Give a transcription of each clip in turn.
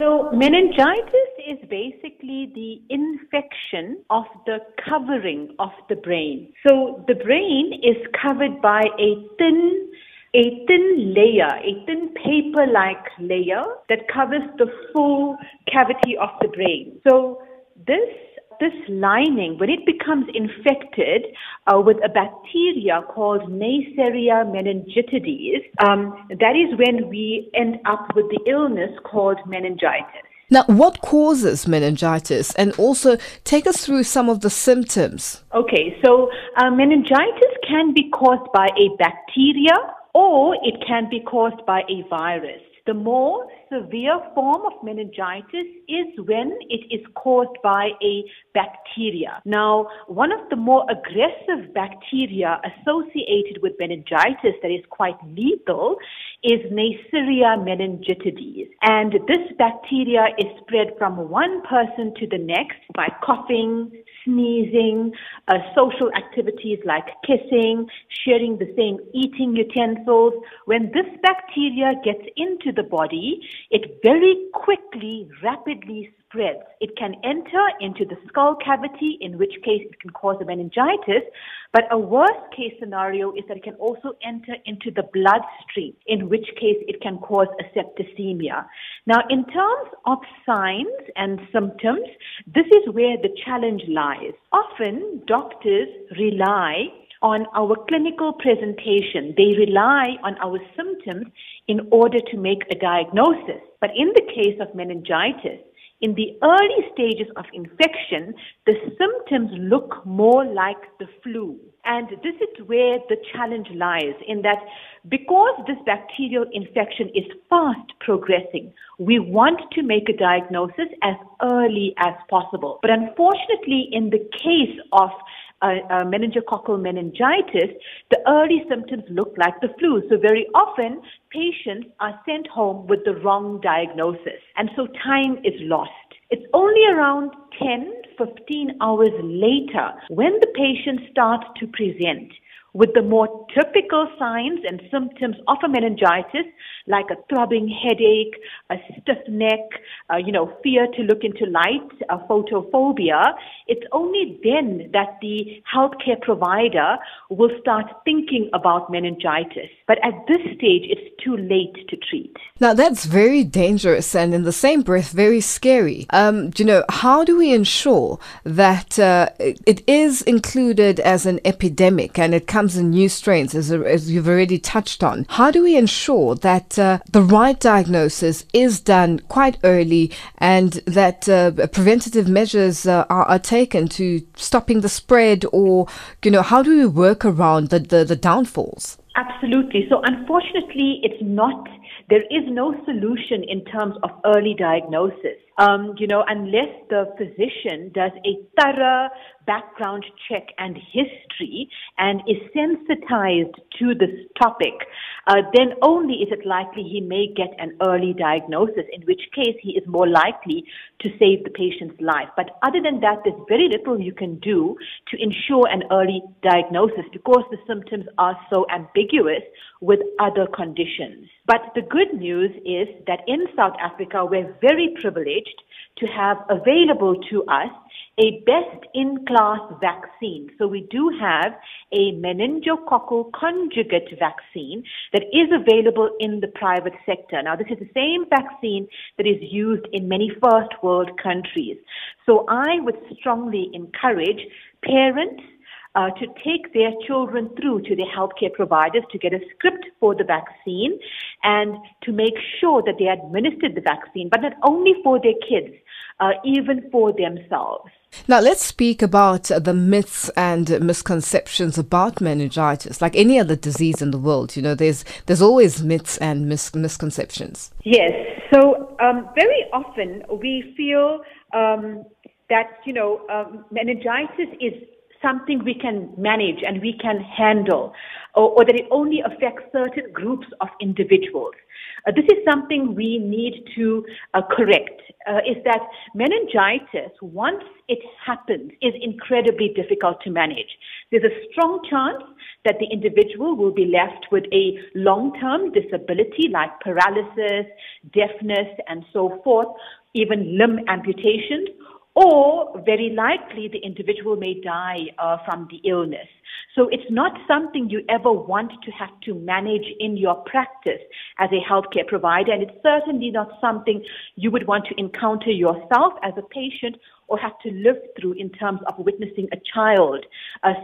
So meningitis is basically the infection of the covering of the brain. So the brain is covered by a thin paper-like layer that covers the full cavity of the brain. So this lining, when it becomes infected with a bacteria called Neisseria meningitidis, that is when we end up with the illness called meningitis. Now, what causes meningitis? And also, take us through some of the symptoms. Okay, so meningitis can be caused by a bacteria or it can be caused by a virus. The more severe form of meningitis is when it is caused by a bacteria. Now, one of the more aggressive bacteria associated with meningitis that is quite lethal is Neisseria meningitidis. And this bacteria is spread from one person to the next by coughing, sneezing, social activities like kissing, sharing the same eating utensils. When this bacteria gets into the body, it very quickly, rapidly spreads. It can enter into the skull cavity, in which case it can cause a meningitis, but a worst case scenario is that it can also enter into the bloodstream, in which case it can cause a septicemia. Now, in terms of signs and symptoms, this is where the challenge lies. Often, doctors rely on our clinical presentation. They rely on our symptoms in order to make a diagnosis. But in the case of meningitis, in the early stages of infection, the symptoms look more like the flu. And this is where the challenge lies, in that because this bacterial infection is fast progressing, we want to make a diagnosis as early as possible. But unfortunately, in the case of meningococcal meningitis, the early symptoms look like the flu. So very often, patients are sent home with the wrong diagnosis. And so time is lost. It's only around 10-15 hours later when the patient starts to present with the more typical signs and symptoms of a meningitis, like a throbbing headache, a stiff neck, fear to look into light, photophobia. It's only then that the healthcare provider will start thinking about meningitis. But at this stage, it's too late to treat. Now, that's very dangerous and in the same breath, very scary. How do we ensure that it is included as an epidemic and it comes in new strains, as you've already touched on? How do we ensure that the right diagnosis is done quite early and that preventative measures are taken to stopping the spread, or, how do we work around the downfalls? Absolutely. So unfortunately, there is no solution in terms of early diagnosis, unless the physician does a thorough background check and history and is sensitized to this topic, then only is it likely he may get an early diagnosis, in which case he is more likely to save the patient's life. But other than that, there's very little you can do to ensure an early diagnosis because the symptoms are so ambiguous with other conditions. But the good news is that in South Africa, we're very privileged to have available to us a best-in-class vaccine. So we do have a meningococcal conjugate vaccine that is available in the private sector. Now, this is the same vaccine that is used in many first-world countries. So I would strongly encourage parents to take their children through to their healthcare providers to get a script for the vaccine and to make sure that they administered the vaccine, but not only for their kids, even for themselves. Now, let's speak about the myths and misconceptions about meningitis. Like any other disease in the world, there's always myths and misconceptions. Yes. So very often we feel that meningitis is something we can manage and we can handle, or that it only affects certain groups of individuals. This is something we need to correct, is that meningitis, once it happens, is incredibly difficult to manage. there's a strong chance that the individual will be left with a long-term disability like paralysis, deafness, and so forth, even limb amputation, or very likely the individual may die from the illness. So it's not something you ever want to have to manage in your practice as a healthcare provider, and it's certainly not something you would want to encounter yourself as a patient or have to live through in terms of witnessing a child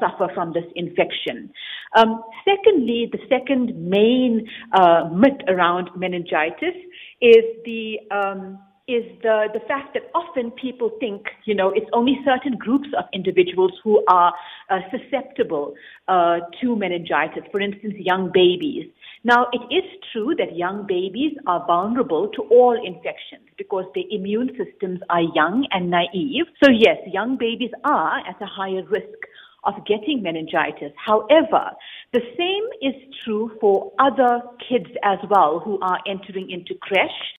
suffer from this infection. Secondly, the second main myth around meningitis is the fact that often people think, you know, it's only certain groups of individuals who are susceptible to meningitis, for instance, young babies. Now, it is true that young babies are vulnerable to all infections because their immune systems are young and naive. So yes, young babies are at a higher risk of getting meningitis. However, the same is true for other kids as well who are entering into creche